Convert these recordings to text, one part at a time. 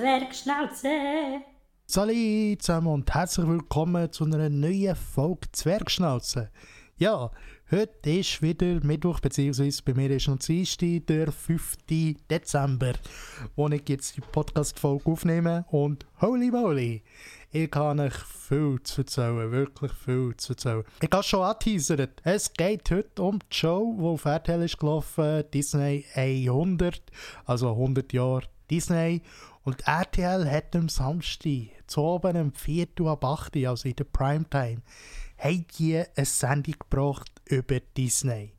Zwergschnauze. Salut zusammen und herzlich willkommen zu einer neuen Folge Zwergschnauze. Ja, heute ist wieder Mittwoch, beziehungsweise bei mir ist noch Dienstag, der 5. Dezember, wo ich jetzt die Podcast-Folge aufnehme. Und holy moly, ich kann euch viel zu erzählen, wirklich viel zu erzählen. Ich habe schon angeteasert, es geht heute um die Show, die auf RTL ist gelaufen, Disney 100, also 100 Jahre Disney. Und RTL hat am Samstag, zu oben um 7:45, also in der Primetime, haben die eine Sendung gebracht über Disney.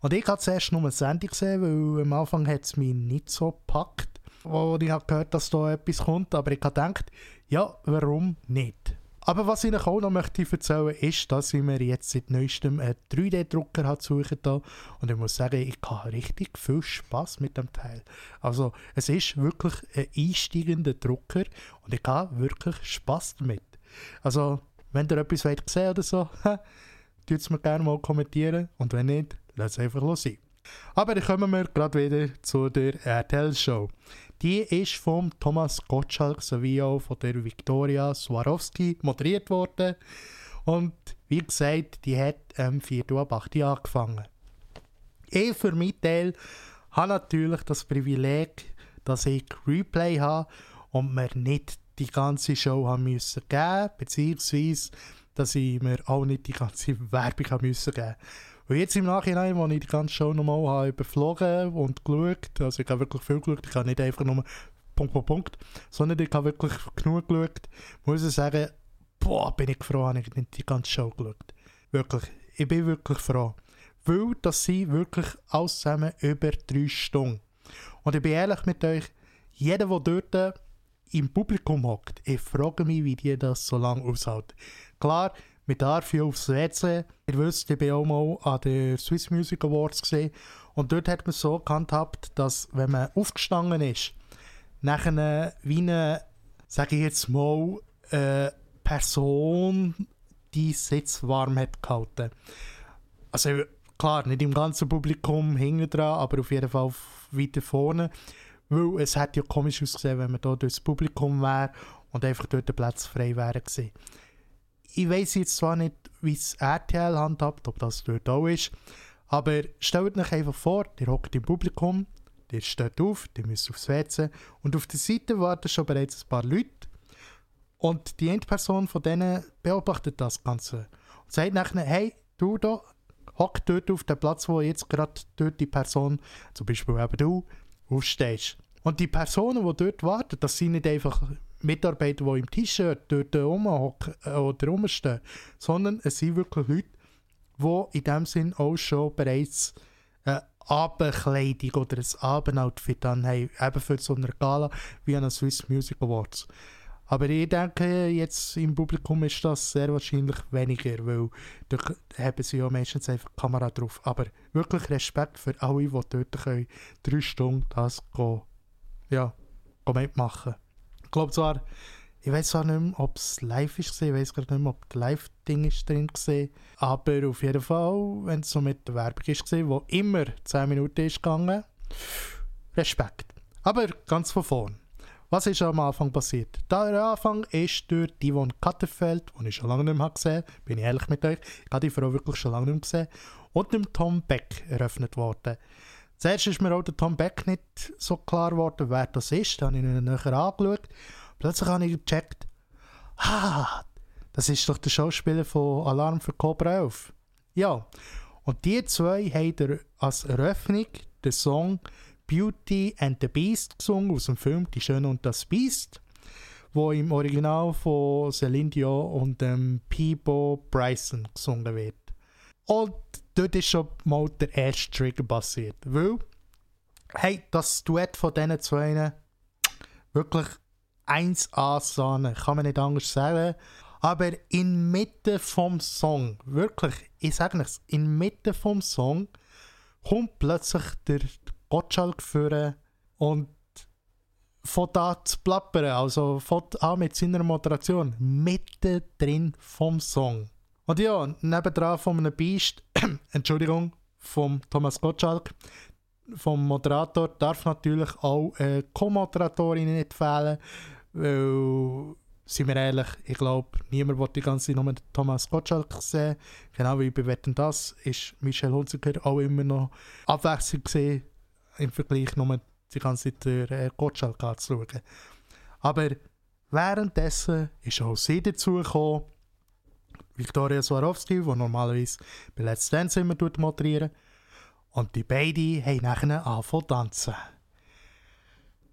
Und ich habe zuerst nur eine Sendung gesehen, weil am Anfang hat es mich nicht so gepackt, wo ich gehört habe, dass da etwas kommt, aber ich habe gedacht, ja, warum nicht? Aber was ich euch auch noch möchte erzählen ist, dass ich mir jetzt seit neuestem einen 3D-Drucker suchen habe. Und ich muss sagen, ich habe richtig viel Spass mit dem Teil. Also es ist wirklich ein einsteigender Drucker und ich habe wirklich Spass damit. Also wenn ihr etwas sehen wollt oder so, tut es mir gerne mal kommentieren. Und wenn nicht, lasst es einfach los sein. Aber dann kommen wir gerade wieder zu der RTL-Show. Die ist von Thomas Gottschalk sowie auch von der Victoria Swarovski moderiert worden. Und wie gesagt, die hat am 4.08 Uhr angefangen. Ich für meinen Teil habe natürlich das Privileg, dass ich Replay habe und mir nicht die ganze Show haben müssen geben, beziehungsweise, dass ich mir auch nicht die ganze Werbung haben müssen geben. Und jetzt im Nachhinein, als ich die ganze Show nochmal habe überflogen und geschaut, also ich habe wirklich viel geschaut, ich habe nicht einfach nur Punkt, sondern ich habe wirklich genug geschaut, muss ich sagen, bin ich froh, habe ich nicht die ganze Show geschaut. Wirklich, ich bin wirklich froh. Weil das sind wirklich alles zusammen über 3 Stunden. Und ich bin ehrlich mit euch, jeder, der dort im Publikum hockt, ich frage mich, wie die das so lange aushalten. Klar, man darf ja aufs WC. Ihr wisst, ich bin auch mal an den Swiss Music Awards gesehen. Und dort hat man so gehandhabt, dass, wenn man aufgestanden ist, nachher wie eine, sage ich jetzt mal, Person, die Sitz warm hat gehalten. Also klar, nicht im ganzen Publikum hinten dran, aber auf jeden Fall weiter vorne. Weil es hätte ja komisch ausgesehen, wenn man hier durchs Publikum wäre und einfach dort der Platz frei wäre gewesen. Ich weiss jetzt zwar nicht, wie es RTL handhabt, ob das dort auch ist, aber stellt euch einfach vor, ihr hockt im Publikum, ihr steht auf, ihr müsst aufs WC und auf der Seite warten schon bereits ein paar Leute und die Endperson von denen beobachtet das Ganze und sagt nachher, hey, du da, hock dort auf den Platz, wo jetzt gerade dort die Person, zum Beispiel eben du, aufstehst. Und die Personen, die dort warten, das sind nicht einfach Mitarbeiter, die im T-Shirt dort rumhocken oder rumstehen, sondern es sind wirklich Leute, die in dem Sinn auch schon bereits eine Abendkleidung oder ein Abendoutfit anhaben, eben für so eine Gala wie an den Swiss Music Awards. Aber ich denke, jetzt im Publikum ist das sehr wahrscheinlich weniger, weil da haben sie ja meistens einfach die Kamera drauf. Aber wirklich Respekt für alle, die dort können, 3 Stunden das mitmachen können. Ich glaube zwar, ich weiß zwar nicht mehr, ob es live war, ich weiß gerade nicht mehr, ob das Live-Ding drin war, aber auf jeden Fall, wenn es so mit der Werbung war, die immer 10 Minuten ging, Respekt. Aber ganz von vorn. Was ist am Anfang passiert? Der Anfang ist durch Yvonne Catterfeld, die ich schon lange nicht mehr gesehen habe, bin ich ehrlich mit euch, ich habe die Frau wirklich schon lange nicht mehr gesehen, und dem Tom Beck eröffnet worden. Zuerst ist mir auch der Tom Beck nicht so klar geworden, wer das ist, dann habe ich ihn näher angeschaut. Plötzlich habe ich gecheckt, das ist doch der Schauspieler von Alarm für Cobra 11. Ja, und die zwei haben als Eröffnung den Song Beauty and the Beast gesungen aus dem Film Die Schöne und das Biest, wo im Original von Celine Dion und Peebo Bryson gesungen wird. Und dort ist schon mal der erste Trigger passiert, weil das Duett von diesen zwei wirklich 1A Sahne, kann man nicht anders sagen, aber inmitten vom Song, wirklich, ich sage nichts, inmitten vom Song kommt plötzlich der Gottschalk führen und von da zu plappern, also von an mit seiner Moderation, mitten drin vom Song. Und ja, nebendran von einem Biest, Entschuldigung, von Thomas Gottschalk, vom Moderator darf natürlich auch eine Co-Moderatorin nicht fehlen, weil, sind wir ehrlich, ich glaube, niemand will die ganze Zeit nur Thomas Gottschalk sehen. Genau wie bei Wetten, das ist Michel Hunziker auch immer noch abwechselnd gesehen, im Vergleich nur die ganze Zeit durch Gottschalk anzuschauen. Aber währenddessen ist auch sie dazugekommen, Victoria Swarovski, die normalerweise bei Let's Dance immer moderiert. Und die beiden haben nachher angefangen zu tanzen.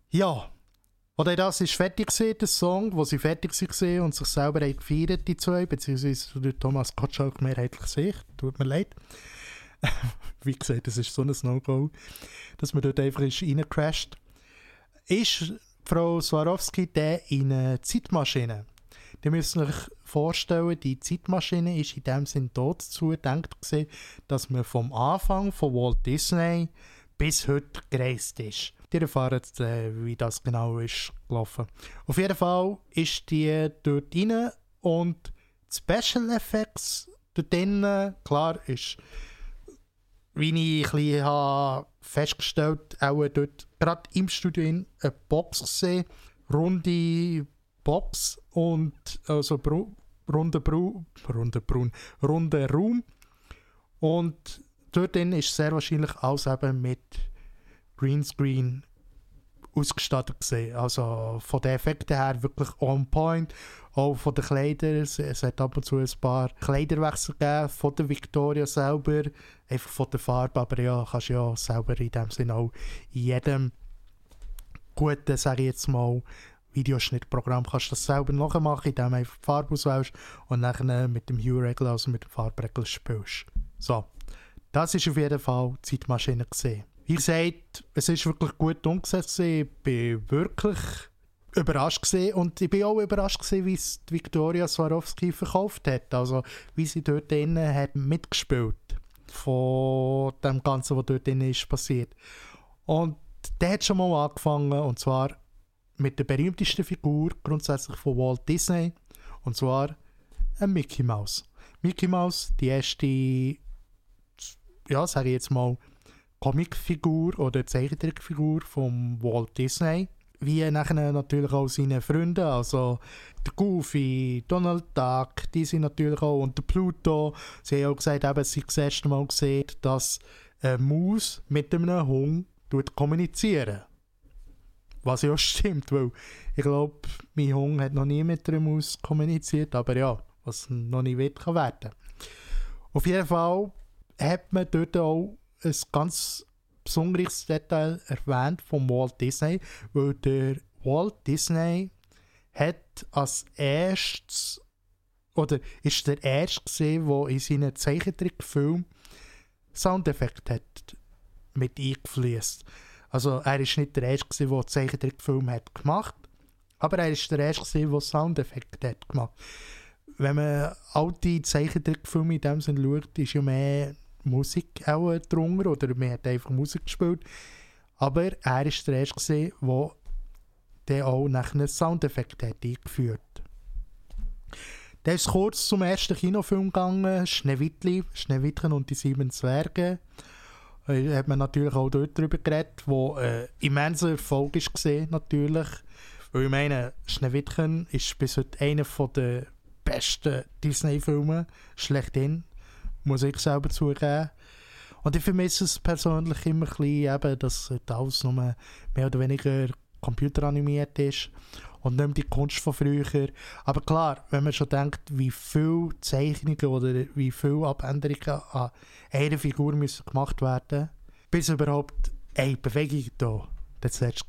Ja, oder das war fertig, der Song, wo sie fertig waren und sich selber gefeiert, die zwei, beziehungsweise durch Thomas Gottschalk mehrheitlich sich. Tut mir leid. Wie gesagt, das ist so ein No-Go, dass man dort einfach reingecrasht ist. Ist Frau Swarovski dann in eine Zeitmaschine? Ihr müsst euch vorstellen, die Zeitmaschine ist in dem Sinn dazu gedacht, dass man vom Anfang von Walt Disney bis heute gereist ist. Ihr erfahrt, wie das genau ist gelaufen. Auf jeden Fall ist die dort rein und die Special Effects dort drin, klar, ist, wie ich ein bisschen habe festgestellt habe, auch dort gerade im Studio in eine Box gesehen, runde Box und also runder Raum, und dort ist sehr wahrscheinlich alles eben mit Greenscreen ausgestattet gewesen. Also von den Effekten her wirklich on point, auch von den Kleidern, es hat ab und zu ein paar Kleiderwechsel gegeben, von der Victoria selber, einfach von der Farbe, aber ja, kannst du ja selber in dem Sinne auch in jedem guten, sage ich jetzt mal, Videoschnittprogramm kannst du das selber nachmachen, indem du einfach die Farbe auswählst und nachher mit dem Hue-Regler, also mit dem Farbregler spielst. So, das ist auf jeden Fall die Zeitmaschine gesehen. Wie gesagt, es ist wirklich gut umgesetzt. Ich bin wirklich überrascht gewesen. Und ich bin auch überrascht gewesen, wie es die Victoria Swarovski verkauft hat. Also, wie sie dort drinnen hat mitgespielt von dem Ganzen, was dort drinnen ist passiert. Und der hat schon mal angefangen, und zwar mit der berühmtesten Figur grundsätzlich von Walt Disney, und zwar ein Mickey Mouse. Mickey Mouse, die erste, ja, sage ich jetzt mal, Comicfigur oder Zeichentrickfigur von Walt Disney, wie nachher natürlich auch seine Freunde, also der Goofy, Donald Duck, die sind natürlich auch, und der Pluto. Sie haben auch gesagt, eben, sie haben das erste Mal gesehen, dass eine Maus mit einem Hund kommunizieren. Was ja stimmt, weil ich glaube, mein Hund hat noch nie mit einer Maus kommuniziert, aber ja, was noch nicht wird, kann werden. Auf jeden Fall hat man dort auch ein ganz besonderes Detail erwähnt von Walt Disney, weil der Walt Disney hat als erstes, oder ist der erste gesehen, der in seinen Zeichentrickfilm Soundeffekt hat mit eingefließt. Also er war nicht der Erste, der Zeichentrickfilme gemacht hat, aber er war der Erste, der Soundeffekte gemacht hat. Wenn man alte Zeichentrickfilme in dem Sinn schaut, ist ja mehr Musik auch drunter, oder man hat einfach Musik gespielt. Aber er war der Erste, der auch nach einem Soundeffekt eingeführt hat. Der ist kurz zum ersten Kinofilm gegangen, Schneewittchen und die sieben Zwerge. Hat man natürlich auch dort darüber geredet, wo immenser Erfolg ist gesehen, natürlich. Weil ich meine, Schneewittchen ist bis heute einer der besten Disney-Filme, schlechthin, muss ich selber zugeben. Und ich vermisse es persönlich immer ein bisschen, eben, dass alles nur mehr oder weniger computeranimiert ist und nicht mehr die Kunst von früher. Aber klar, wenn man schon denkt, wie viele Zeichnungen oder wie viele Abänderungen an einer Figur müssen gemacht werden, bis überhaupt eine Bewegung da letztlich,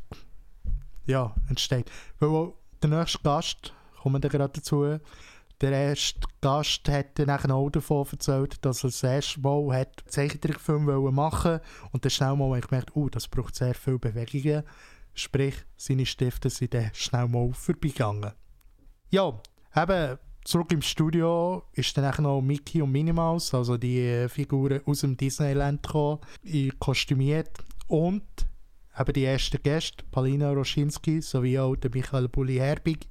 ja, entsteht. Weil auch der nächste Gast, kommen wir gerade dazu, der erste Gast hat dann auch davon erzählt, dass er das erste Mal einen Zeichentrickfilm machen wollte und dann schnell mal gemerkt, das braucht sehr viele Bewegungen. Sprich, seine Stifte sind dann schnell mal vorbeigegangen. Ja, eben, zurück im Studio ist dann noch Mickey und Minnie Mouse, also die Figuren aus dem Disneyland, gekommen, kostümiert. Und eben die ersten Gäste, Palina Rojinski sowie auch der Michael Bully Herbig,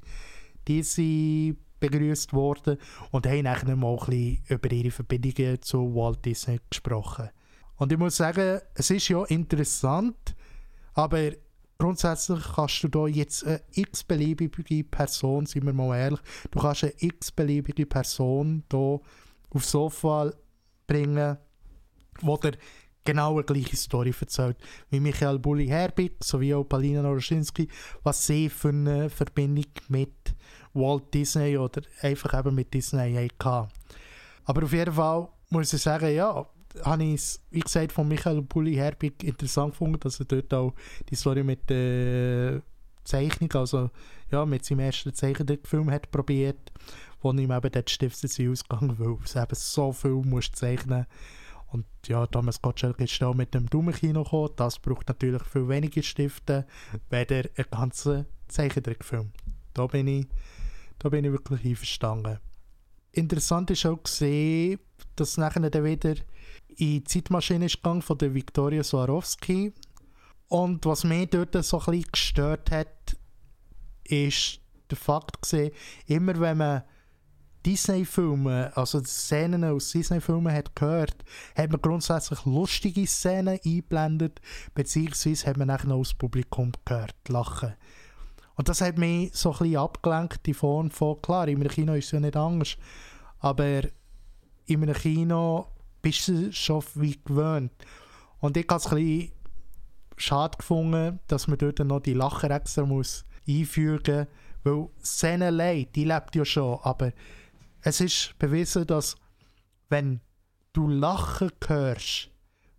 die sind begrüßt worden und haben dann mal ein bisschen über ihre Verbindungen zu Walt Disney gesprochen. Und ich muss sagen, es ist ja interessant, aber grundsätzlich kannst du da jetzt eine x-beliebige Person, sind wir mal ehrlich, du kannst eine x-beliebige Person hier aufs Sofa bringen, wo der genau eine gleiche Story erzählt, wie Michael Bully Herbig, sowie auch Palina Rojinski, was sie für eine Verbindung mit Walt Disney oder einfach eben mit Disney hatten. Aber auf jeden Fall muss ich sagen, ja, habe ich es, wie gesagt, von Michael Bully Herbig interessant gefunden, dass er dort auch die Story mit der Zeichnung, also ja, mit seinem ersten Zeichentrickfilm hat probiert, wo ihm eben dort Stifte sind ausgegangen, weil es eben so viel musst zeichnen. Und ja, Thomas Gottschalk ist da mit dem Daumenkino gekommen. Das braucht natürlich viel weniger Stifte, weder einen ganzen Zeichentrickfilm. Da bin ich wirklich einverstanden. Interessant ist auch gesehen, dass nachher dann wieder in die Zeitmaschine ist gegangen von der Victoria Swarovski. Und was mich dort so ein bisschen gestört hat, ist der Fakt gesehen, immer wenn man Disney-Filme, also Szenen aus Disney-Filmen hat gehört, hat man grundsätzlich lustige Szenen eingeblendet, beziehungsweise hat man nachher noch das Publikum gehört, lachen. Und das hat mich so ein bisschen abgelenkt, in Form von, klar, in einem Kino ist es ja nicht anders, aber in einem Kino bist du schon wie gewöhnt. Und ich habe es ein bisschen schade gefunden, dass man dort noch die Lacher extra einfügen muss, weil Szenen allein, die lebt ja schon, aber es ist bewiesen, dass wenn du Lachen hörst,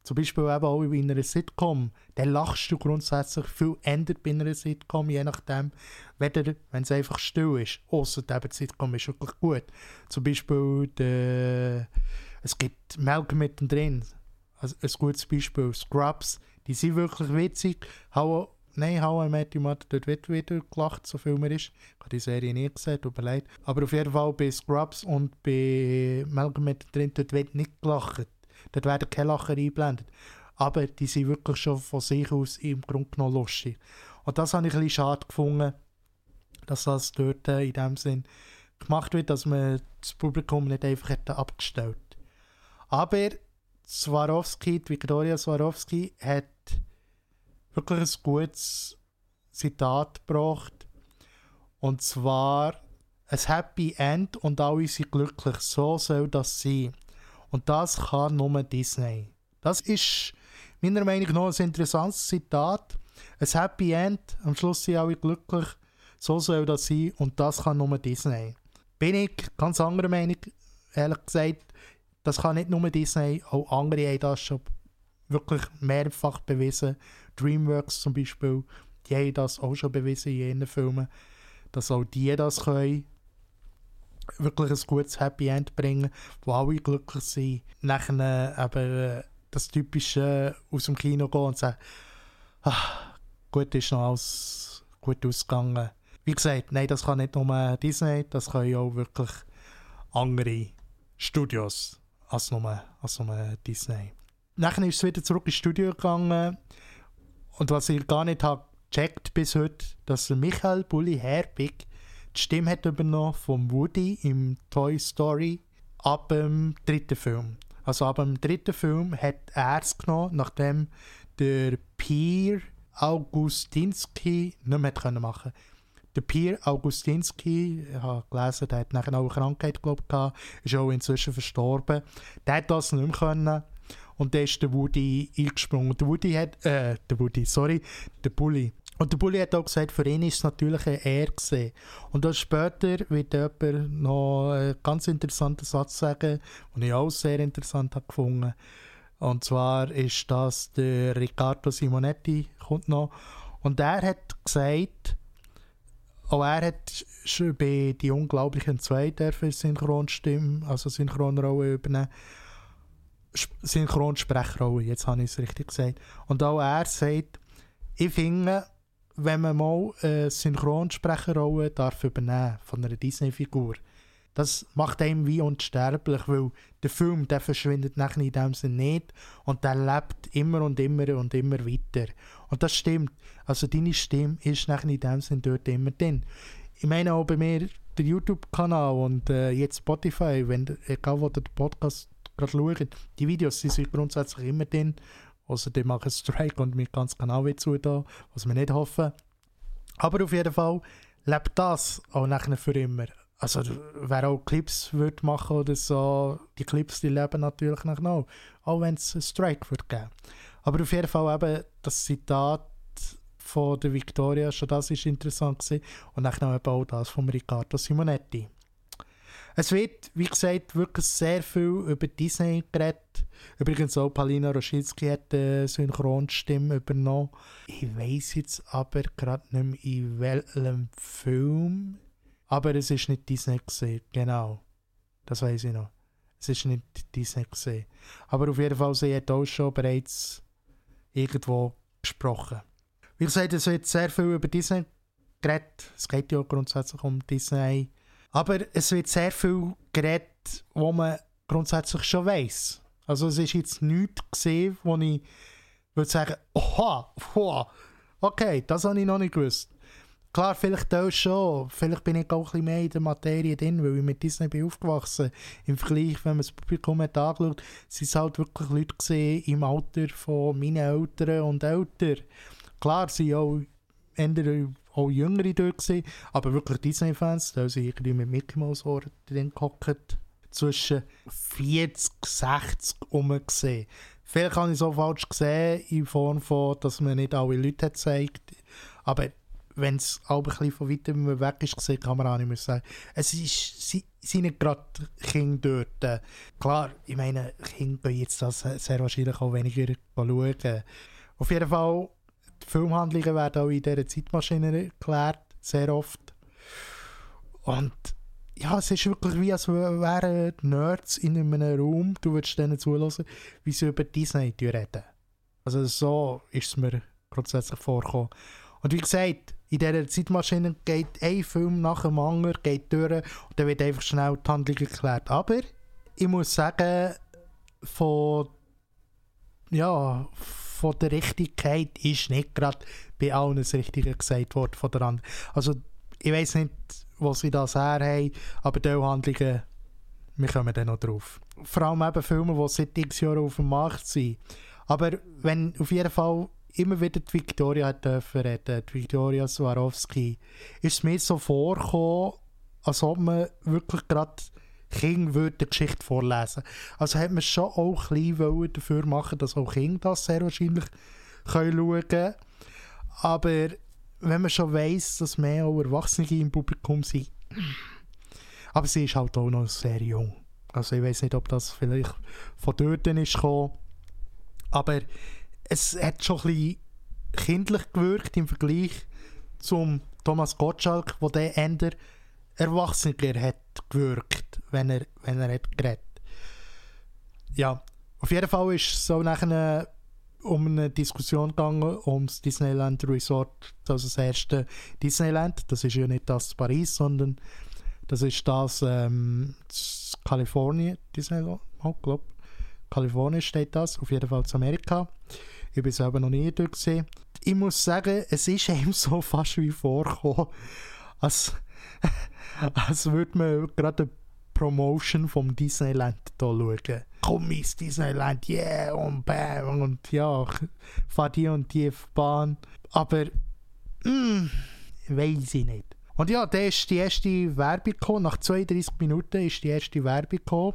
zum Beispiel eben auch in einer Sitcom, dann lachst du grundsätzlich viel ändert bei einer Sitcom, je nachdem, weder, wenn es einfach still ist. Ausser die Sitcom ist wirklich gut. Zum Beispiel, es gibt Melk mittendrin, also ein gutes Beispiel, Scrubs, die sind wirklich witzig. How I Met Your Mother, dort wird wieder gelacht, so viel mehr ist. Ich habe die Serie nicht gesehen, tut mir leid. Aber auf jeden Fall bei Scrubs und bei Malcolm mittendrin, dort wird nicht gelacht. Dort werden keine Lacher eingeblendet. Aber die sind wirklich schon von sich aus im Grunde genommen lustig. Und das habe ich ein bisschen schade gefunden, dass das dort in dem Sinn gemacht wird, dass man das Publikum nicht einfach hätte abgestellt. Aber Swarovski, die Victoria Swarovski, hat wirklich ein gutes Zitat gebracht. Und zwar: ein Happy End und alle sind glücklich. So soll das sein. Und das kann nur Disney. Das ist meiner Meinung nach ein interessantes Zitat. Ein Happy End, am Schluss sind alle glücklich. So soll das sein. Und das kann nur Disney. Bin ich ganz anderer Meinung, ehrlich gesagt. Das kann nicht nur Disney, auch andere haben das schon wirklich mehrfach bewiesen. Dreamworks zum Beispiel, die haben das auch schon bewiesen in jenen Filmen, dass auch die das können, wirklich ein gutes Happy End bringen, wo alle glücklich sind. Nachher eben das Typische aus dem Kino gehen und sagen, ach, gut, ist noch alles gut ausgegangen. Wie gesagt, nein, das kann nicht nur Disney, das können auch wirklich andere Studios als nur Disney. Nachher ist es wieder zurück ins Studio gegangen. Und was ich gar nicht habe gecheckt bis heute, dass Michael Bully Herbig die Stimme hat übernommen von Woody im Toy Story ab dem dritten Film. Also ab dem dritten Film hat er es genommen, nachdem der Pierre Augustinski nicht mehr machen konnte. Der Pierre Augustinski, ich habe gelesen, der hat nachher auch eine Krankheit gehabt, ist auch inzwischen verstorben. Der hat das nicht mehr können. Und dann ist der Woody eingesprungen. Der Bully. Und der Bully hat auch gesagt, für ihn ist es natürlich ein Ehr gewesen. Und dann später wird jemand noch einen ganz interessanten Satz sagen, den ich auch sehr interessant habe gefunden. Und zwar ist das der Riccardo Simonetti, kommt noch. Und er hat gesagt, auch er hat schon bei «Die Unglaublichen 2» dürfen Synchronstimmen, also Synchronrolle übernehmen. Synchronsprechrolle, jetzt habe ich es richtig gesagt. Und auch er sagt, ich finde, wenn man mal eine Synchronsprecherrolle übernehmen darf von einer Disney-Figur, das macht einem wie unsterblich, weil der Film, der verschwindet nachher in dem Sinne nicht und der lebt immer und immer und immer weiter. Und das stimmt. Also deine Stimme ist nachher in dem Sinne dort immer drin. Ich meine auch bei mir, der YouTube-Kanal und jetzt Spotify, wenn, egal wo der Podcast gerade schauen. Die Videos sind grundsätzlich immer drin. Außer die machen Strike und mit ganz Kanal wieder zu da, was wir nicht hoffen. Aber auf jeden Fall lebt das auch nachher für immer. Also wer auch Clips würde machen oder so, die Clips die leben natürlich nachher auch. Auch wenn es einen Strike würde geben. Aber auf jeden Fall eben das Zitat von der Victoria, schon das war interessant gewesen. Und dann eben auch das von Riccardo Simonetti. Es wird, wie gesagt, wirklich sehr viel über Disney geredet. Übrigens auch Palina Rojinski hat eine Synchronstimme übernommen. Ich weiss jetzt aber gerade nicht mehr, in welchem Film. Aber es war nicht Disney gewesen. Genau. Das weiss ich noch. Es war nicht Disney gewesen. Aber auf jeden Fall, sie hat auch schon bereits irgendwo gesprochen. Wie gesagt, es wird sehr viel über Disney geredet. Es geht ja grundsätzlich um Disney. Aber es wird sehr viel geredet, wo man grundsätzlich schon weiss. Also es ist jetzt nichts gesehen, wo ich würde sagen, oha, wow, okay, das habe ich noch nicht gewusst. Klar, vielleicht auch schon. Vielleicht bin ich auch ein bisschen mehr in der Materie drin, weil ich mit Disney bin aufgewachsen. Im Vergleich, wenn man das Publikum hat angeschaut, sind es halt wirklich Leute gesehen im Alter von meinen Eltern und Eltern. Klar, sie waren auch Jüngere dort gewesen, aber wirklich Disney-Fans, da sind irgendwie mit Mickey Mouse-Ohren drin gehockt, zwischen 40 und 60 rumgesehen. Vielleicht habe ich es auch falsch gesehen, in Form von, dass man nicht alle Leute hat gezeigt, aber wenn es auch ein bisschen von weitem weg ist gesehen, kann man auch nicht mehr sagen. Sie sind nicht gerade Kinder dort. Klar, ich meine, Kinder gehen jetzt das sehr wahrscheinlich auch weniger schauen. Auf jeden Fall, die Filmhandlungen werden auch in dieser Zeitmaschine erklärt, sehr oft. Und ja, es ist wirklich wie, als wären Nerds in einem Raum, du würdest denen zuhören, wie sie über Disney reden. Also so ist es mir grundsätzlich vorgekommen. Und wie gesagt, in dieser Zeitmaschine geht ein Film nach dem anderen, geht durch und dann wird einfach schnell die Handlung erklärt. Aber ich muss sagen, von der Richtigkeit ist nicht gerade bei allen das Richtige gesagt worden von der anderen. Also ich weiss nicht, wo sie das her haben, aber die Handlungen, wir kommen dann noch drauf. Vor allem eben Filme, die seit x Jahren auf dem Markt sind. Aber wenn auf jeden Fall immer wieder die Victoria dürfen reden, die Victoria Swarovski, ist es mir so vorgekommen, als ob man wirklich gerade Kinder würden die Geschichte vorlesen. Also hat man schon auch ein bisschen dafür machen, dass auch Kinder das sehr wahrscheinlich schauen können. Aber wenn man schon weiss, dass mehr auch Erwachsene im Publikum sind. Aber sie ist halt auch noch sehr jung. Also ich weiss nicht, ob das vielleicht von dort ist gekommen. Aber es hat schon ein bisschen kindlich gewirkt im Vergleich zum Thomas Gottschalk, wo der eher erwachsener hat gewirkt, wenn er hat geredet. Ja, auf jeden Fall ist es so nachher um eine Diskussion gegangen ums Disneyland Resort, also das erste Disneyland. Das ist ja nicht das Paris, sondern das ist das Kalifornien Disneyland, ich glaube. Kalifornien steht das, auf jeden Fall zu Amerika. Ich bin selber noch nie dort gesehen. Ich muss sagen, es ist eben so fast wie vorgekommen, als würde man gerade eine Promotion vom Disneyland hier schauen. Komm ins Disneyland, yeah, und bam, und ja, fahr die und die Bahn. Aber, weiss ich nicht. Und ja, da ist die erste Werbung gekommen. Nach 32 Minuten ist die erste Werbung gekommen.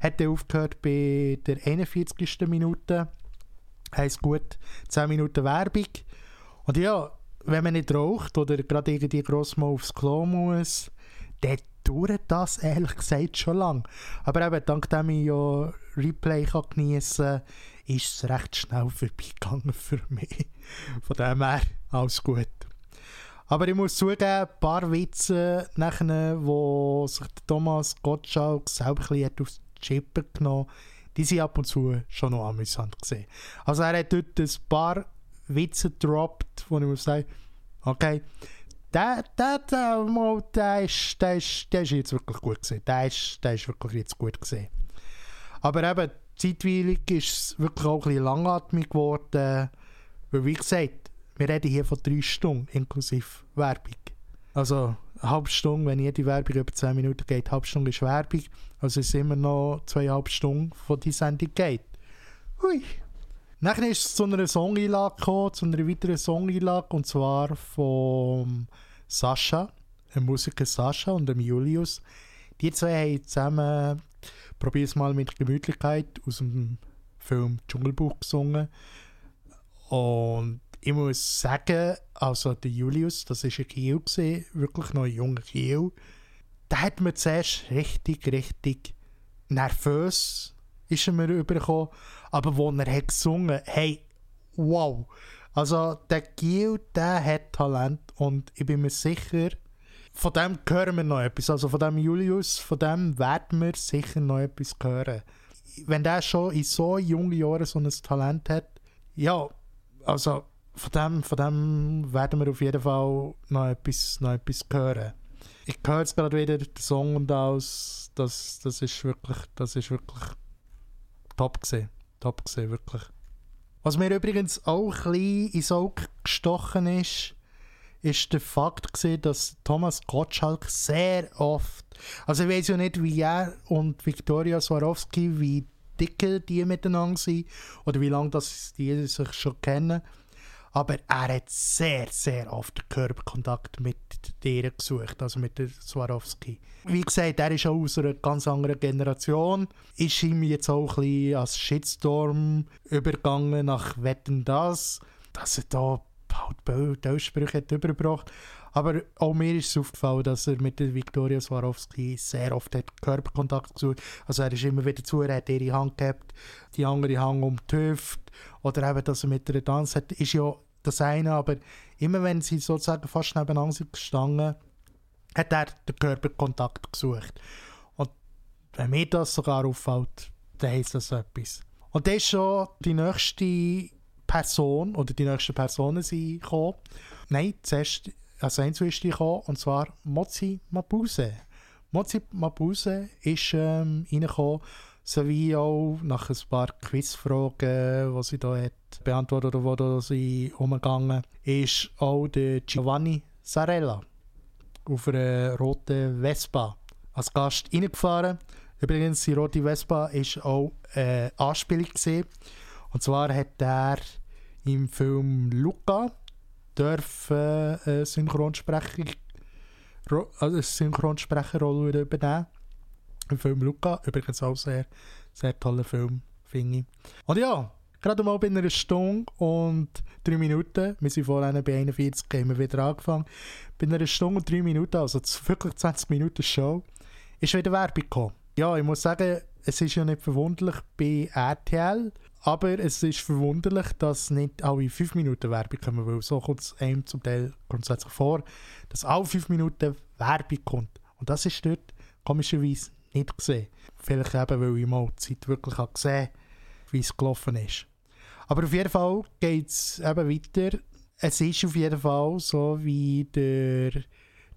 Hat dann aufgehört bei der 41. Minute. Heisst gut, 10 Minuten Werbung. Und ja, wenn man nicht raucht oder gerade irgendwie gross mal aufs Klo muss, dann dauert das ehrlich gesagt schon lang. Aber eben, dank ich ja Replay kann geniessen kann, ist es recht schnell vorbeigegangen für mich. Von dem her, alles gut. Aber ich muss zugeben, ein paar Witze, nachher, wo sich Thomas Gottschalk selber ein bisschen auf die Chippe genommen hat, die sind ab und zu schon noch amüsant gewesen. Also er hat dort ein paar Witze droppt, wo ich muss sagen, okay, der ist jetzt wirklich gut gewesen. Der ist wirklich jetzt gut gewesen. Aber eben, zeitweilig ist es wirklich auch ein bisschen langatmig geworden, weil wie gesagt, wir reden hier von 3 Stunden inklusive Werbung. Also halbe Stunde, wenn jede Werbung über 10 Minuten geht, halbe Stunde ist Werbung, also es ist immer noch 2,5 Stunden von dieser Sendung geht. Hui. Nachher ist es zu einer Song-Einlage gekommen, zu einer weiteren Song-Einlage, und zwar von Sascha, dem Musiker Sascha und dem Julius. Die zwei haben zusammen «Probier's mal mit Gemütlichkeit» aus dem Film «Dschungelbuch» gesungen. Und ich muss sagen, also der Julius, das war ein Kiel, wirklich noch ein junger Kiel, da hat man zuerst richtig nervös ist er mir rübergekommen, aber wo er hat gesungen, hey, wow! Also der Kiel, der hat Talent und ich bin mir sicher, von dem hören wir noch etwas. Also von dem Julius, von dem werden wir sicher noch etwas hören. Wenn der schon in so jungen Jahren so ein Talent hat, ja, also von dem werden wir auf jeden Fall noch etwas hören. Ich höre jetzt gerade wieder den Song und alles, das ist wirklich top gewesen, wirklich. Was mir übrigens auch ein bisschen ins Auge gestochen ist, ist der Fakt gewesen, dass Thomas Gottschalk sehr oft, also ich weiß ja nicht, wie er und Victoria Swarovski, wie dicke die miteinander sind oder wie lange das die sich schon kennen, aber er hat sehr oft Körperkontakt mit ihr gesucht, also mit der Swarovski. Wie gesagt, er ist auch aus einer ganz anderen Generation, ist ihm jetzt auch ein bisschen als Shitstorm übergegangen nach Wetten, dass er da halt Aussprüche hat übergebracht. Aber auch mir ist es aufgefallen, dass er mit der Victoria Swarovski sehr oft hat Körperkontakt gesucht hat. Also er ist immer wieder zu, er hat ihre Hand gehabt, die andere Hand um die Hüfte. Oder eben, dass er mit ihr Tanz hat, ist ja das eine. Aber immer wenn sie sozusagen fast nebeneinander gestanden, hat er den Körperkontakt gesucht. Und wenn mir das sogar auffällt, dann heisst das etwas. Und das ist schon die nächste Person, oder die nächsten Personen sind gekommen. Nein, zuerst als Einzelste gekommen, und zwar Mozi Mabuse. Mozi Mabuse ist reingekommen, sowie auch nach ein paar Quizfragen, die sie da hat beantwortet oder wo sie umgegangen ist, auch der Giovanni Zarella auf einer roten Vespa als Gast reingefahren. Übrigens, die rote Vespa war auch eine Anspielung gewesen. Und zwar hat er im Film Luca eine Synchronsprecherrolle übernehmen. Im Film Luca, übrigens auch sehr toller Film, finde ich. Und ja, gerade mal bei einer Stunde und 3 Minuten, wir sind vorhin bei 41, haben wir wieder angefangen, bei einer Stunde und 3 Minuten, also wirklich 20 Minuten Show, ist wieder Werbung gekommen. Ja, ich muss sagen, es ist ja nicht verwunderlich bei RTL, aber es ist verwunderlich, dass nicht alle 5 Minuten Werbung kommen, weil so kommt es einem zum Teil grundsätzlich vor, dass alle 5 Minuten Werbung kommt. Und das ist dort komischerweise nicht gesehen. Vielleicht eben, weil ich mal die Zeit wirklich gesehen habe, wie es gelaufen ist. Aber auf jeden Fall geht es eben weiter. Es ist auf jeden Fall so, wie der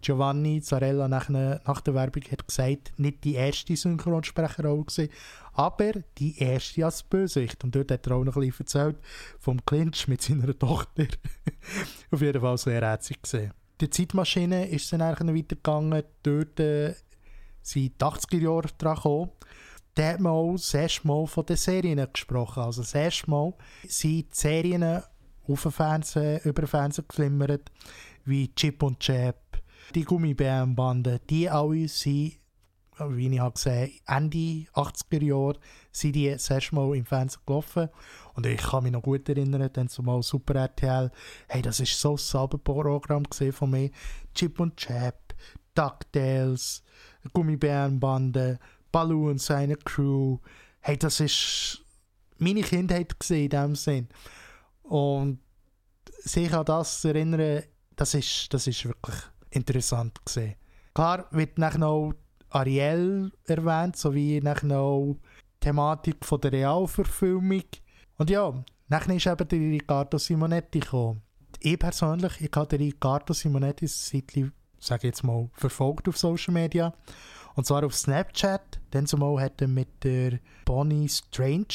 Giovanni Zarella nach der Werbung hat gesagt, nicht die erste Synchronsprecherrolle gewesen, aber die erste als Bösewicht. Und dort hat er auch noch ein bisschen erzählt vom Clinch mit seiner Tochter. Auf jeden Fall sehr herzig gesehen. Die Zeitmaschine ist dann eigentlich weitergegangen. Dort sind die 80er Jahre dran gekommen. Da hat man auch das erste Mal von den Serien gesprochen. Also das erste Mal sind die Serien auf dem Fernsehen, über den Fernsehen geflimmert, wie Chip und Chap, die Gummibärenbande, die alle sind, wie ich gesehen habe, Ende 80er Jahre sind die das erste Mal im Fernsehen gelaufen. Und ich kann mich noch gut erinnern, dann zumal Super RTL, hey, das war so ein Sabberprogramm von mir. Chip und Chap, DuckTales, Gummibärenbande, Baloo und seine Crew. Hey, das war meine Kindheit in diesem Sinn. Und sich an das zu erinnern, das ist wirklich interessant gesehen. Klar wird nachher noch Arielle erwähnt, sowie nachher noch die Thematik von der Realverfilmung. Und ja, nachher ist eben der Riccardo Simonetti gekommen. Ich persönlich, ich habe den Riccardo Simonetti seitdem, sage ich jetzt mal, verfolgt auf Social Media. Und zwar auf Snapchat. Dann zumal hat er mit der Bonnie Strange,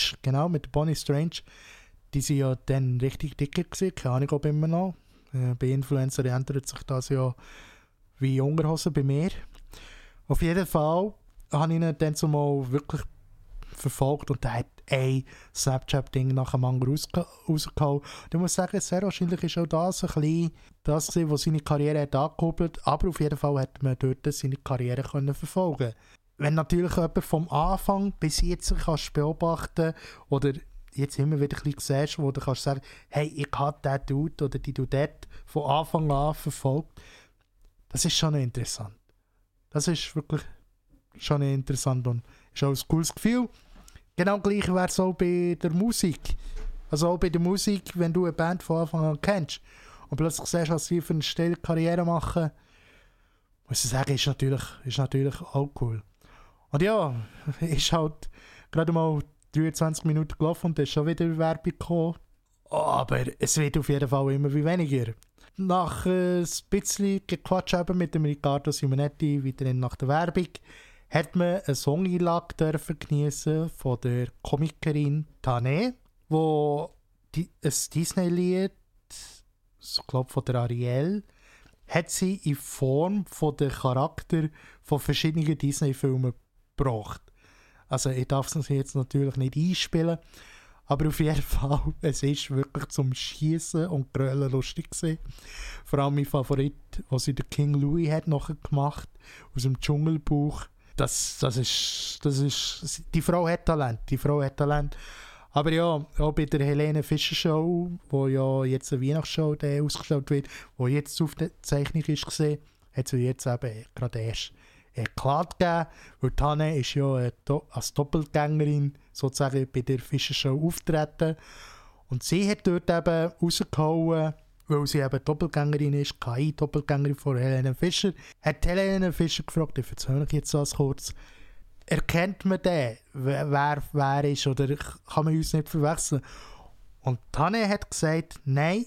die sind ja dann richtig dicker gewesen, keine Ahnung ob immer noch. Bei Influencer ändert sich das ja wie Unterhosen bei mir. Auf jeden Fall habe ich ihn dann zumal wirklich verfolgt und er hat ein Snapchat-Ding nach dem anderen rausgehauen. Und ich muss sagen, sehr wahrscheinlich ist auch das ein bisschen das, was seine Karriere hat angekuppelt hat, aber auf jeden Fall hat man dort seine Karriere können verfolgen. Wenn natürlich jemand vom Anfang bis jetzt kannst beobachten oder jetzt immer wieder ein bisschen siehst, wo du kannst sagen, hey, ich habe diesen Dude oder die Dude von Anfang an verfolgt, das ist schon interessant. Das ist wirklich schon interessant und ist auch ein cooles Gefühl. Genau gleich wäre es auch bei der Musik. Also auch bei der Musik, wenn du eine Band von Anfang an kennst und plötzlich siehst, was sie für eine steile Karriere machen, muss ich sagen, ist natürlich auch cool. Und ja, ist halt gerade mal 23 Minuten gelaufen und ist schon wieder Werbung gekommen. Aber es wird auf jeden Fall immer wie weniger. Nach ein bisschen Gequatsch eben mit dem Riccardo Simonetti, weiterhin nach der Werbung, hat man eine Song-Einlage geniessen von der Komikerin Tane, wo ein Disney-Lied, ich glaube von der Arielle, hat sie in Form von den Charakter von verschiedenen Disney-Filmen gebracht. Also ich darf es jetzt natürlich nicht einspielen, aber auf jeden Fall, es ist wirklich zum Schiessen und Grölen lustig gewesen. Vor allem mein Favorit, was sie der King Louis hat nachher gemacht, aus dem Dschungelbuch. Das ist, die Frau hat Talent. Aber ja, auch bei der Helene Fischer Show, wo ja jetzt eine Weihnachtsshow ausgestellt wird, wo jetzt die Aufzeichnung ist gesehen, hat sie jetzt eben gerade erst Eklat gegeben, weil Tane ist ja als Doppelgängerin sozusagen bei der Fischer Show auftreten und sie hat dort eben rausgehauen, weil sie eben Doppelgängerin ist, KI-Doppelgängerin von Helene Fischer, hat Helene Fischer gefragt, ich erzähle euch jetzt das kurz, erkennt man den, wer ist, oder kann man uns nicht verwechseln? Und Tane hat gesagt, nein,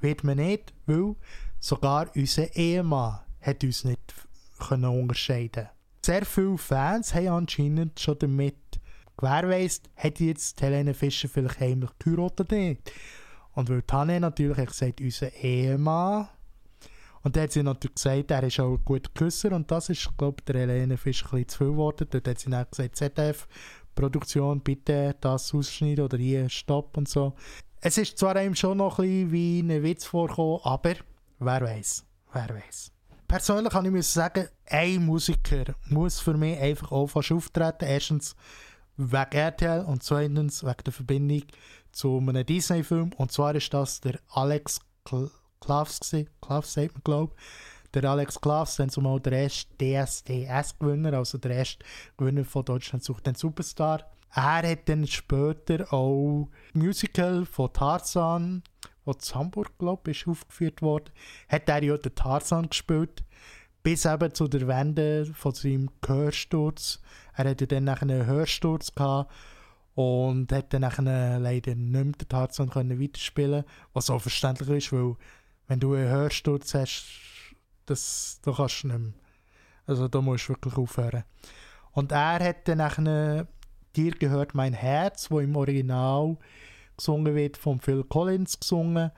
wird man nicht, weil sogar unser Ehemann hat uns nicht unterscheiden. Sehr viele Fans haben anscheinend schon damit gewährleistet, hat jetzt Helene Fischer vielleicht heimlich geheiratet oder nicht. Und weil Tane natürlich hat gesagt, unser Ehemann. Und dann hat sie natürlich gesagt, er ist auch ein guter Küsser. Und das ist, glaube ich, der Helene Fischer ein bisschen zu viel geworden. Dort hat sie dann gesagt, ZDF-Produktion, bitte das ausschneiden oder hier stopp und so. Es ist zwar einem schon noch ein bisschen wie ein Witz vorgekommen, aber wer weiß. Persönlich kann ich sagen, ein Musiker muss für mich einfach auch fast auftreten. Erstens wegen RTL und zweitens wegen der Verbindung zu einem Disney-Film. Und zwar ist das der Alex Klaws, sagt man, glaube ich. Der Alex Klaws, dann zumal der erste DSDS-Gewinner, also der erste Gewinner von Deutschland sucht den Superstar. Er hat dann später auch Musical von Tarzan, das in Hamburg, glaube ich, aufgeführt wurde, hat er ja den Tarzan gespielt, bis eben zu der Wende von seinem Hörsturz. Er hatte dann einen Hörsturz gehabt und hat dann leider nicht mehr den Tarzan weiterspielen können, was auch verständlich ist, weil wenn du einen Hörsturz hast, da kannst du nicht mehr. Also da musst du wirklich aufhören. Und er hat dann «Dir gehört mein Herz», wo im Original gesungen wird, von Phil Collins gesungen.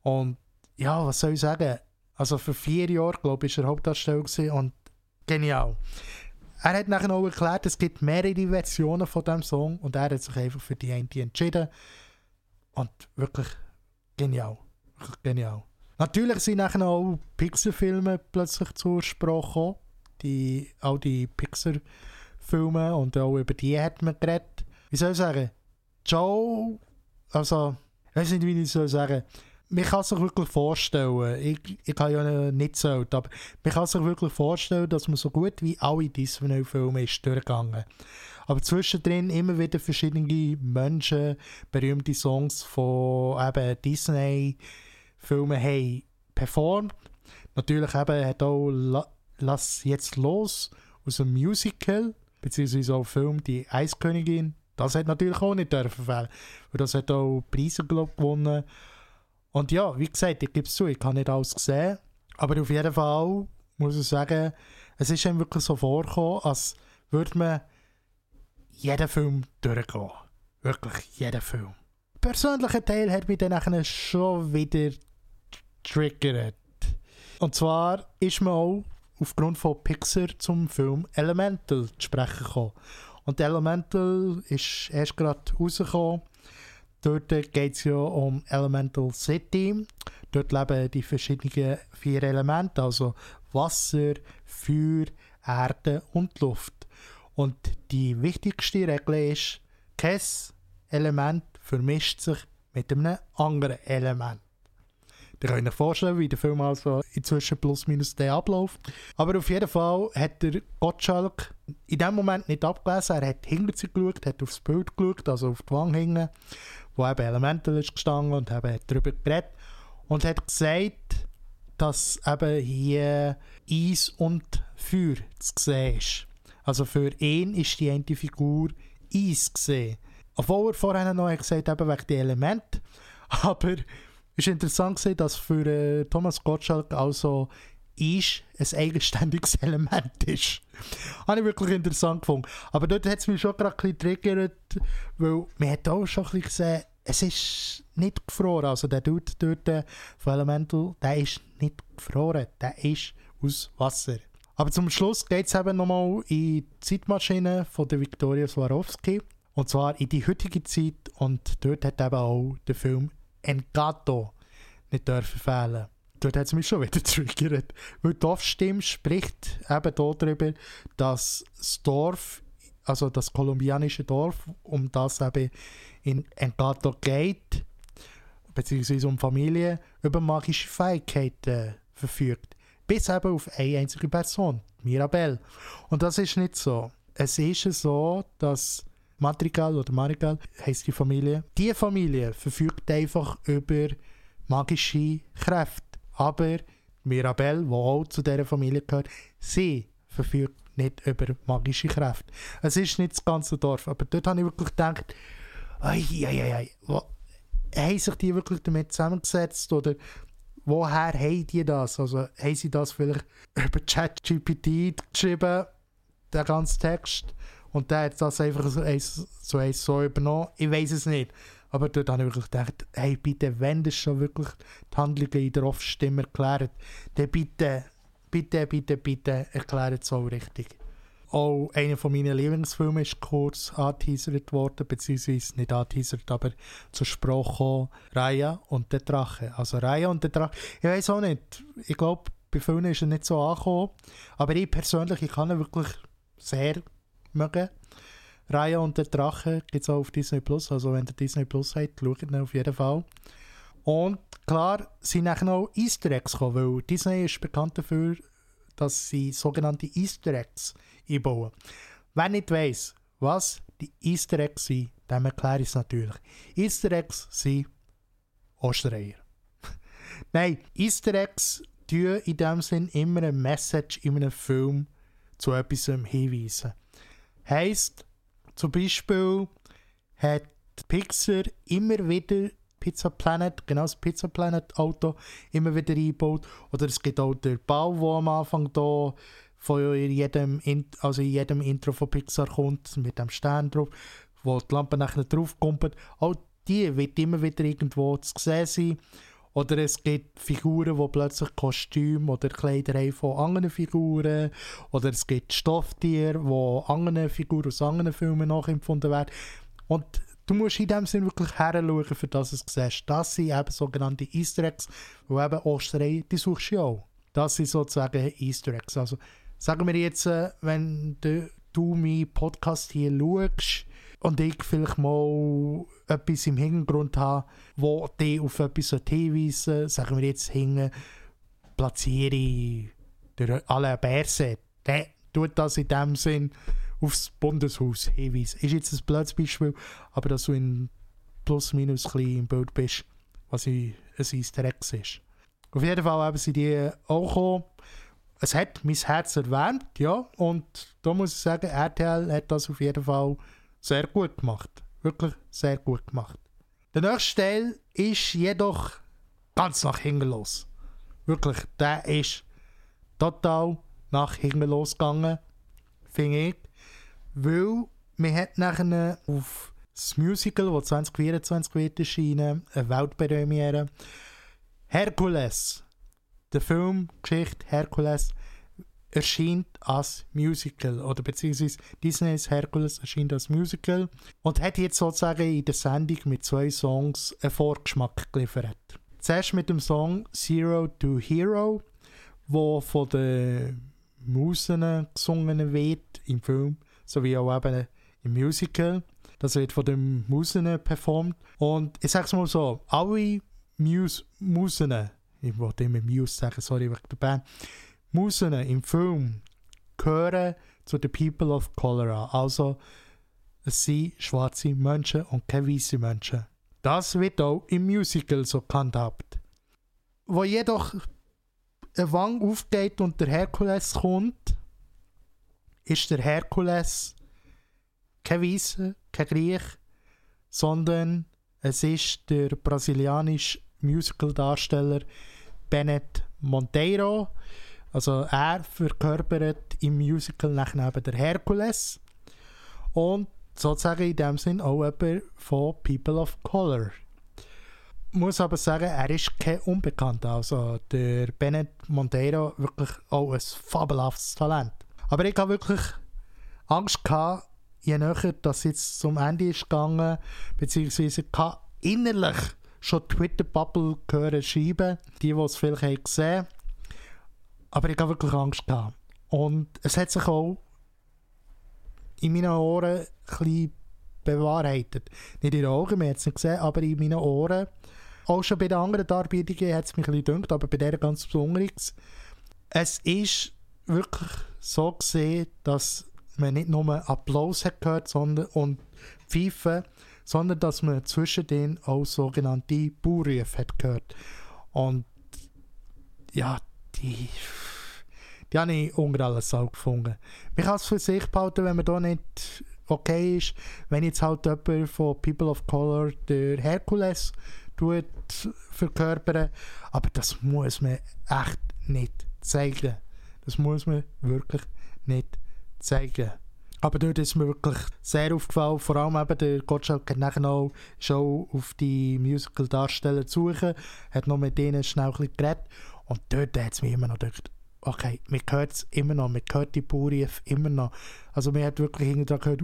Und ja, was soll ich sagen? Also für 4 Jahre, glaube ich, war er Hauptdarsteller gewesen und genial. Er hat nachher auch erklärt, es gibt mehrere Versionen von diesem Song und er hat sich einfach für die eine entschieden. Und wirklich genial. Wirklich genial. Natürlich sind nachher auch Pixar-Filme plötzlich zur Sprache gekommen. Auch die Pixar-Filme und auch über die hat man geredet. Wie soll ich sagen? Also, ich weiß nicht, wie ich es sagen soll. Man kann sich wirklich vorstellen, ich habe ja nicht zählt, aber man kann sich wirklich vorstellen, dass man so gut wie alle Disney-Filme ist durchgegangen. Aber zwischendrin immer wieder verschiedene Menschen, berühmte Songs von eben Disney-Filmen haben performt. Natürlich eben hat auch «Lass jetzt los» aus dem Musical, beziehungsweise auch Film «Die Eiskönigin». Das hat natürlich auch nicht dürfen, weil das hat auch Preise, glaube ich, gewonnen. Und ja, wie gesagt, ich gebe es zu, ich habe nicht alles gesehen. Aber auf jeden Fall muss ich sagen, es ist einem wirklich so vorgekommen, als würde man jeden Film durchgehen. Wirklich jeden Film. Der persönliche Teil hat mich dann schon wieder triggert. Und zwar ist man auch aufgrund von Pixar zum Film Elemental zu sprechen gekommen. Und Elemental ist erst gerade rausgekommen. Dort geht es ja um Elemental City. Dort leben die verschiedenen 4 Elemente, also Wasser, Feuer, Erde und Luft. Und die wichtigste Regel ist, kein Element vermischt sich mit einem anderen Element. Ihr könnt euch vorstellen, wie der Film also inzwischen plus minus der abläuft. Aber auf jeden Fall hat der Gottschalk in dem Moment nicht abgelesen. Er hat hinter sich geschaut, hat aufs Bild geschaut, also auf die Wange hinten, wo eben Elemental ist gestanden und eben darüber geredet. Und hat gesagt, dass eben hier Eis und Feuer zu sehen ist. Also für ihn ist die eine Figur Eis gesehen. Obwohl er vorher noch gesagt hat, eben wegen den Elementen. Aber es war interessant gewesen, dass für Thomas Gottschalk also Eis ein eigenständiges Element ist. Habe ich wirklich interessant gefunden. Aber dort hat es mich schon gerade ein bisschen triggert, weil man hat auch schon ein bisschen gesehen, es ist nicht gefroren. Also der Dude dort von Elemental, der ist nicht gefroren. Der ist aus Wasser. Aber zum Schluss geht es eben nochmal in die Zeitmaschine von der Victoria Swarovski. Und zwar in die heutige Zeit. Und dort hat eben auch der Film Encanto nicht dürfen fehlen. Dort hat es mich schon wieder triggert. Weil die Off-Stimme spricht eben darüber, dass das Dorf, also das kolumbianische Dorf, um das eben in Encanto geht, beziehungsweise um Familie, über magische Fähigkeiten verfügt. Bis eben auf eine einzige Person, Mirabelle. Und das ist nicht so. Es ist so, dass Madrigal heisst die Familie. Die Familie verfügt einfach über magische Kräfte. Aber Mirabelle, die auch zu dieser Familie gehört, sie verfügt nicht über magische Kräfte. Es ist nicht das ganze Dorf. Aber dort habe ich wirklich gedacht, haben sich die wirklich damit zusammengesetzt? Oder woher haben die das? Also haben sie das vielleicht über ChatGPT geschrieben, den ganzen Text? Und der hat das einfach so übernommen. Ich weiß es nicht. Aber dort habe ich wirklich gedacht, hey bitte, wenn das schon wirklich die Handlungen in der Off-Stimme erklärt, dann bitte erklärt es auch richtig. Auch einer meiner Lieblingsfilme ist kurz angeteasert worden, beziehungsweise nicht angeteasert, aber zur Sprache gekommen, Raya und der Drache. Also Raya und der Drache, ich weiß auch nicht, ich glaube, bei vielen ist er nicht so angekommen, aber ich persönlich, ich kann ihn wirklich sehr mögen. Raya und der Drache gibt es auch auf Disney Plus, also wenn ihr Disney Plus habt, schaut ihn auf jeden Fall. Und klar sind nachher auch Easter Eggs gekommen, weil Disney ist bekannt dafür, dass sie sogenannte Easter Eggs einbauen. Wer nicht weiss, was die Easter Eggs sind, dann erkläre ich es natürlich. Easter Eggs sind Ostereier. Nein, Easter Eggs tun in dem Sinn immer eine Message in einem Film zu etwas hinweisen. Heisst, zum Beispiel hat Pixar immer wieder Pizza Planet, genau das Pizza Planet Auto, immer wieder eingebaut. Oder es gibt auch den Bau, der am Anfang da von jedem Intro von Pixar kommt, mit dem Stern drauf, wo die Lampe nachher draufkommt. Auch die wird immer wieder irgendwo zu sehen sein. Oder es gibt Figuren, die plötzlich Kostüme oder Kleider haben von anderen Figuren. Oder es gibt Stofftiere, die anderen Figuren aus anderen Filmen nachempfunden werden. Und du musst in dem Sinn wirklich heranschauen, für das es siehst. Das sind eben sogenannte Easter Eggs, wo eben Ostereier, die suchst du ja auch. Das sind sozusagen Easter Eggs. Also sagen wir jetzt, wenn du meinen Podcast hier schaust und ich vielleicht mal etwas im Hintergrund habe, wo die auf etwas hinweisen, sagen wir jetzt hinten, platziere durch alle Berse. Der tut das in dem Sinn aufs Bundeshaus hinweisen. Ist jetzt ein blödes Beispiel, aber dass du in plus minus klein im Bild bist, was ein Easter Egg ist. Auf jeden Fall haben sie die auch gekommen. Es hat mein Herz erwärmt, ja, und da muss ich sagen, RTL hat das auf jeden Fall sehr gut gemacht. Wirklich sehr gut gemacht. Der nächste Teil ist jedoch ganz nach hinten los. Wirklich, der ist total nach hinten losgegangen, finde ich. Weil man hat nachher auf das Musical, das 2024 wird erscheinen, eine Weltpremiere, Hercules. der Film, Geschichte Hercules erscheint als Musical, oder beziehungsweise Disneys Hercules erscheint als Musical und hat jetzt sozusagen in der Sendung mit 2 Songs einen Vorgeschmack geliefert. Zuerst mit dem Song «Zero to Hero», der von den Musen gesungen wird im Film, sowie auch eben im Musical. Das wird von den Musen performt. Und ich sage es mal so, alle Musen, ich wollte immer Muse sagen, sorry, wegen der Band, Musen im Film gehören zu den People of Color an. Also es sind schwarze Menschen und keine weiße Menschen. Das wird auch im Musical so gehandhabt. Wo jedoch ein Wang aufgeht und der Herkules kommt, ist der Herkules kein Weißer, kein Griech, sondern es ist der brasilianische Musical-Darsteller Benet Monteiro. Also er verkörpert im Musical nachher eben der Herkules und sozusagen in dem Sinn auch jemand von People of Color. Ich muss aber sagen, er ist kein Unbekannter. Also der Benet Monteiro wirklich auch ein fabelhaftes Talent. Aber ich hatte wirklich Angst, je näher das jetzt zum Ende ist gegangen, beziehungsweise kann innerlich schon die Twitter-Bubble hören schreiben, die es vielleicht haben gesehen. Aber ich hatte wirklich Angst. Und es hat sich auch in meinen Ohren ein bisschen bewahrheitet. Nicht in den Augen, man hat es nicht gesehen, aber in meinen Ohren. Auch schon bei den anderen Darbietungen hat es mich ein bisschen gedünkt, aber bei der ganz Besonderes. Es ist wirklich so gesehen, dass man nicht nur Applaus hat gehört sondern, und Pfeifen, sondern dass man zwischen denen auch sogenannte Buhrufe hat gehört. Und ja, die habe ich unter alles auch gefunden. Man kann es für sich behalten, wenn man da nicht okay ist, wenn jetzt halt jemand von People of Color der Herkules verkörpert, aber das muss man echt nicht zeigen. Das muss man wirklich nicht zeigen. Aber dort ist mir wirklich sehr aufgefallen, vor allem eben der Gottschalk hat nachher auch schon auf die Musical-Darsteller zu suchen, hat noch mit denen schnell ein bisschen geredet und dort hat es mich immer noch gedacht, okay, man hört es immer noch, man hört die Buhrufe immer noch. Also man hat wirklich hinterher gehört,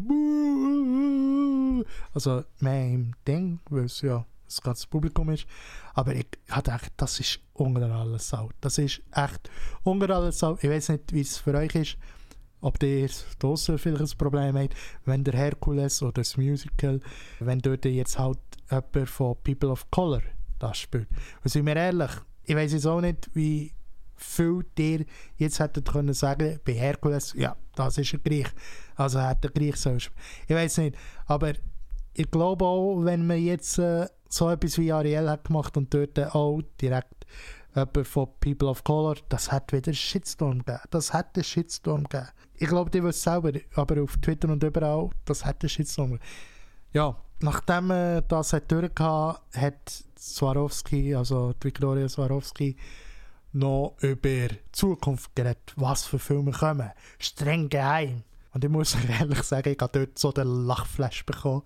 also mehr im Ding, weil es ja das ganze Publikum ist. Aber ich habe gedacht, das ist unter alles Sau. Das ist echt unter alles Sau. Ich weiß nicht, wie es für euch ist, ob ihr draussen vielleicht ein Problem habt, wenn der Herkules oder das Musical, wenn dort jetzt halt jemand von People of Color das spielt. Und sind wir ehrlich, ich weiß jetzt auch nicht, wie viel dir jetzt hätten können sagen, bei Herkules, ja, das ist ein Griech. Also hat der Griech so. Ich weiß nicht, aber ich glaube auch, wenn man jetzt so etwas wie Arielle hat gemacht und dort auch direkt jemand von People of Color, das hat wieder einen Shitstorm gegeben. Das hat einen Shitstorm gegeben. Ich glaube, die wissen es selber, aber auf Twitter und überall, das hat einen Shitstorm gegeben. Ja, nachdem das durch hat Swarovski, also die Victoria Swarovski, noch über die Zukunft geredet, was für Filme kommen. Streng geheim. Und ich muss ehrlich sagen, ich habe dort so den Lachflash bekommen.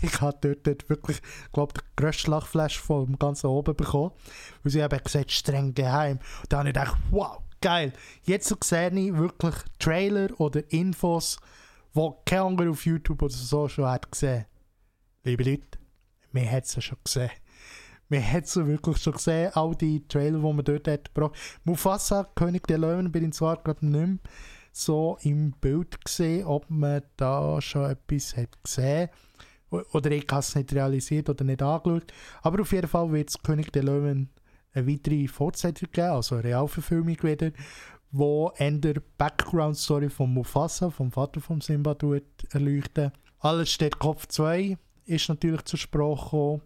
Ich habe dort wirklich, ich glaube, den grössten Lachflash vom ganzen oben bekommen. Weil sie eben gesagt, streng geheim. Und dann habe ich gedacht, wow, geil. Jetzt sehe ich wirklich Trailer oder Infos, die kein anderer auf YouTube oder so schon hat gesehen. Liebe Leute, wir haben es ja schon gesehen. Man hat es wirklich schon gesehen, all die Trailer, die man dort hat gebraucht. Mufasa, König der Löwen, bin ich zwar gerade nicht mehr so im Bild gesehen, ob man da schon etwas hat gesehen. Oder ich habe es nicht realisiert oder nicht angeschaut. Aber auf jeden Fall wird es König der Löwen eine weitere Fortsetzung geben, also eine Realverfilmung wieder, wo die Background-Story von Mufasa, vom Vater von Simba, erleuchtet. Alles steht Kopf 2, ist natürlich zur Sprache gekommen,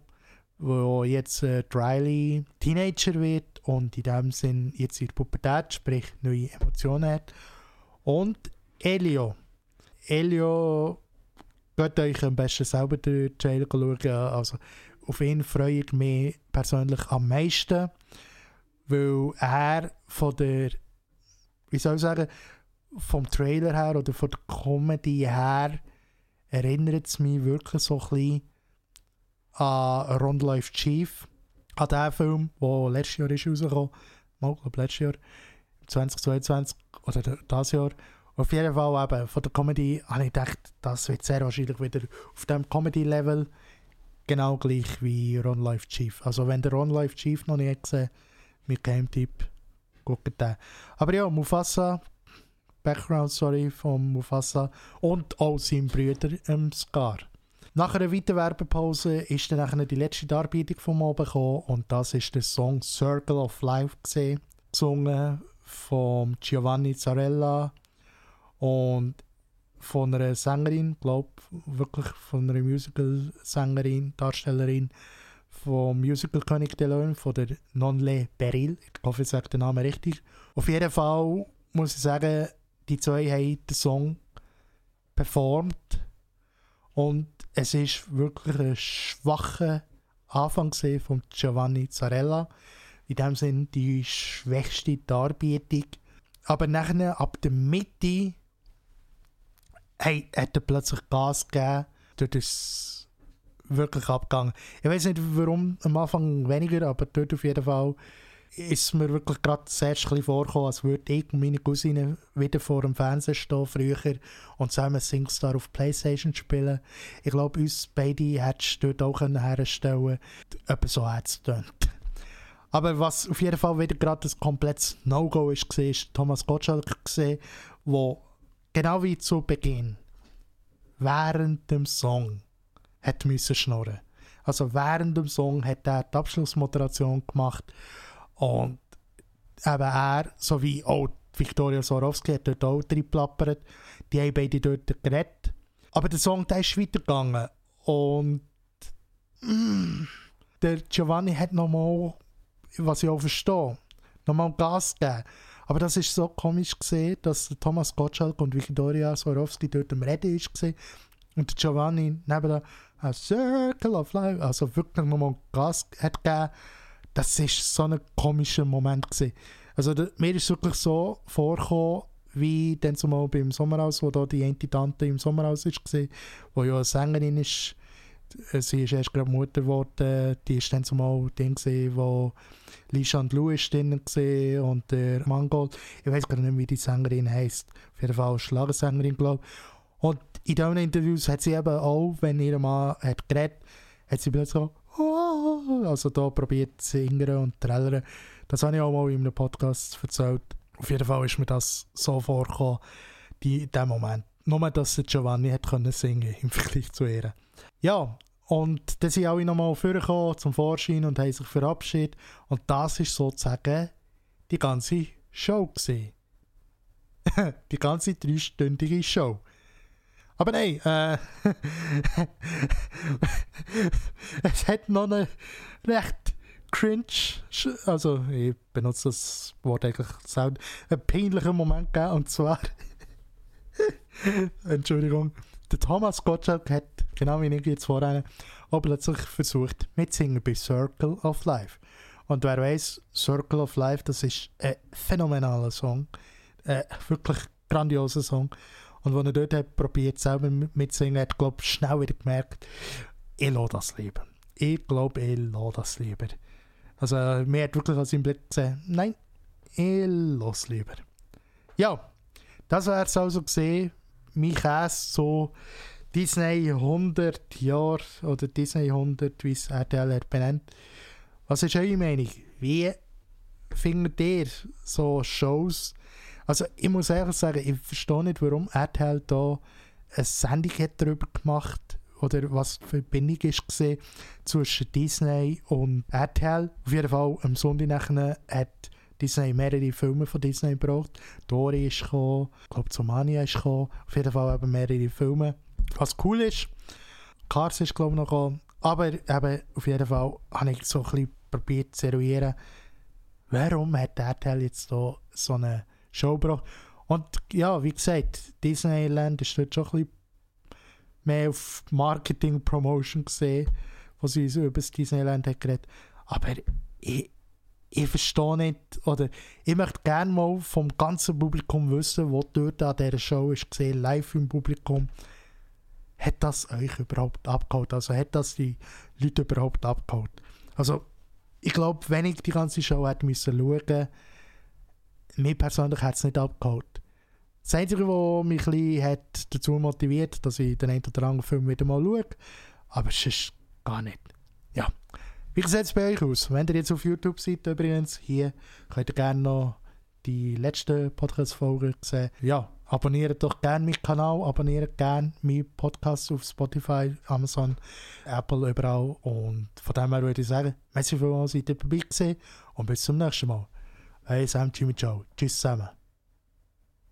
wo jetzt Riley Teenager wird und in dem Sinn jetzt in der Pubertät, sprich neue Emotionen hat. Und Elio, geht euch am besten selber den Trailer schauen, also auf ihn freue ich mich persönlich am meisten, weil er von der, wie soll ich sagen, vom Trailer her oder von der Comedy her erinnert es mich wirklich so ein bisschen an Ron läuft schief, an den Film, der letztes Jahr rausgekommen ist, oder letztes Jahr, 2022 oder das Jahr. Auf jeden Fall eben von der Comedy habe ich gedacht, das wird sehr wahrscheinlich wieder auf dem Comedy-Level genau gleich wie Ron läuft schief. Also wenn der Ron läuft schief noch nicht gesehen, mit Game-Tipp, guckt den. Aber ja, Mufasa, Background-Story von Mufasa und auch seinem Bruder Scar. Nach einer weiteren Werbepause ist dann nachher die letzte Darbietung vom oben gekommen und das ist der Song Circle of Life gesehen, gesungen von Giovanni Zarella und von einer Sängerin, glaube wirklich von einer Musical-Sängerin, Darstellerin vom Musical König der Löwen, von der Nonle Beryl. Ich hoffe, ich sage den Namen richtig. Auf jeden Fall muss ich sagen, die zwei haben den Song performt und es ist wirklich ein schwacher Anfang von Giovanni Zarella. In dem Sinne die schwächste Darbietung. Aber nachher, ab der Mitte, hat er plötzlich Gas gegeben. Dort ist es wirklich abgegangen. Ich weiß nicht, warum am Anfang weniger, aber dort auf jeden Fall ist mir wirklich gerade zuerst ein bisschen vorgekommen, als würde ich und meine Cousine wieder vor dem Fernseher stehen, früher, und zusammen SingStar auf Playstation spielen. Ich glaube, uns beide hättest du dort auch herstellen können. Eben so hat es getan. Aber was auf jeden Fall wieder gerade ein komplettes No-Go war, ist Thomas Gottschalk, der genau wie zu Beginn während dem Song hat schnurren. Also während dem Song hat er die Abschlussmoderation gemacht und eben er, sowie auch Victoria Swarovski, hat dort auch reinplappert. Die haben beide dort geredet. Aber der Song, der ist weitergegangen und der Giovanni hat nochmal, was ich auch verstehe, nochmal Gas geben. Aber das war so komisch gesehen, dass Thomas Gottschalk und Victoria Swarovski dort am Reden waren und Giovanni nebenan «A Circle of Life», also wirklich nochmal Gas hat gegeben. Das war so ein komischer Moment gewesen. Also mir ist es wirklich so vorgekommen, wie dann zumal beim Sommerhaus, wo da die eine Tante im Sommerhaus war, wo ja eine Sängerin ist. Sie ist erst gerade Mutter geworden, die war dann zumal drin, wo Lisha und Lou drin war und der Mangold. Ich weiß gar nicht, wie die Sängerin heisst. Auf jeden Fall Schlagersängerin, glaube ich. Und in diesen Interviews hat sie eben auch, wenn ihr Mann hat geredet, hat sie plötzlich so «Oh!» Also da probiert sie singen und trällern. Das habe ich auch mal in einem Podcast erzählt. Auf jeden Fall ist mir das so vorgekommen, in diesem Moment. Nur, dass Giovanni hat singen konnte im Vergleich zu ihr. Ja, und dann sind alle nochmal vorgekommen zum Vorschein und haben sich verabschiedet. Und das war sozusagen die ganze Show. Die ganze 3-stündige Show. Aber nein, es hat noch eine recht cringe, also ich benutze das Wort eigentlich selten, einen peinlichen Moment gegeben. Und zwar, Entschuldigung, der Thomas Gottschalk hat, genau wie ich jetzt vorhin, auch plötzlich versucht mitzusingen bei Circle of Life. Und wer weiss, Circle of Life, das ist ein phänomenaler Song, ein wirklich grandioser Song. Und als er dort hat probiert, selber mitzusingen, hat glaube ich schnell wieder gemerkt, ich lasse das lieber. Ich glaube, ich lasse das lieber. Also mir hat wirklich aus seinem Blick gesehen, nein, ich lasse es lieber. Ja, das wäre es also gesehen. Mein Käse so Disney 100 Jahre oder Disney 100, wie es RTL benennt. Was ist eure Meinung? Wie findet ihr so Shows? Also ich muss ehrlich sagen, ich verstehe nicht, warum RTL da eine Sendung darüber gemacht hat oder was die Verbindung war zwischen Disney und RTL. Auf jeden Fall am Sonntag nachher hat Disney mehrere Filme von Disney gebracht. Dory ist gekommen, ich glaube Zomania ist gekommen. Auf jeden Fall eben mehrere Filme. Was cool ist, Cars ist glaube ich noch gekommen. Aber eben, auf jeden Fall habe ich so ein bisschen probiert zu eruieren, warum hat RTL jetzt hier so eine Show gebracht. Und ja, wie gesagt, Disneyland ist dort schon ein bisschen mehr auf Marketing Promotion gesehen, wo sie so über das Disneyland hat geredet. Aber ich verstehe nicht, oder ich möchte gerne mal vom ganzen Publikum wissen, was dort an dieser Show ist gesehen, live im Publikum. Hat das euch überhaupt abgeholt? Also hat das die Leute überhaupt abgeholt? Also ich glaube, wenn ich die ganze Show hätte schauen müssen, Mir persönlich hat es nicht abgeholt. Das Einzige, was mich ein bisschen hat dazu motiviert, dass ich den einen oder anderen Film wieder mal schaue, aber sonst gar nicht. Ja. Wie sieht es bei euch aus? Wenn ihr jetzt auf YouTube seid, übrigens, hier könnt ihr gerne noch die letzten Podcast-Folgen sehen. Ja, abonniert doch gerne meinen Kanal, abonniert gerne meinen Podcast auf Spotify, Amazon, Apple, überall. Und von dem her würde ich sagen, merci vielmals, seid ihr dabei gewesen und bis zum nächsten Mal. Hey, Sam, Jimmy, ciao. Tschüss zusammen.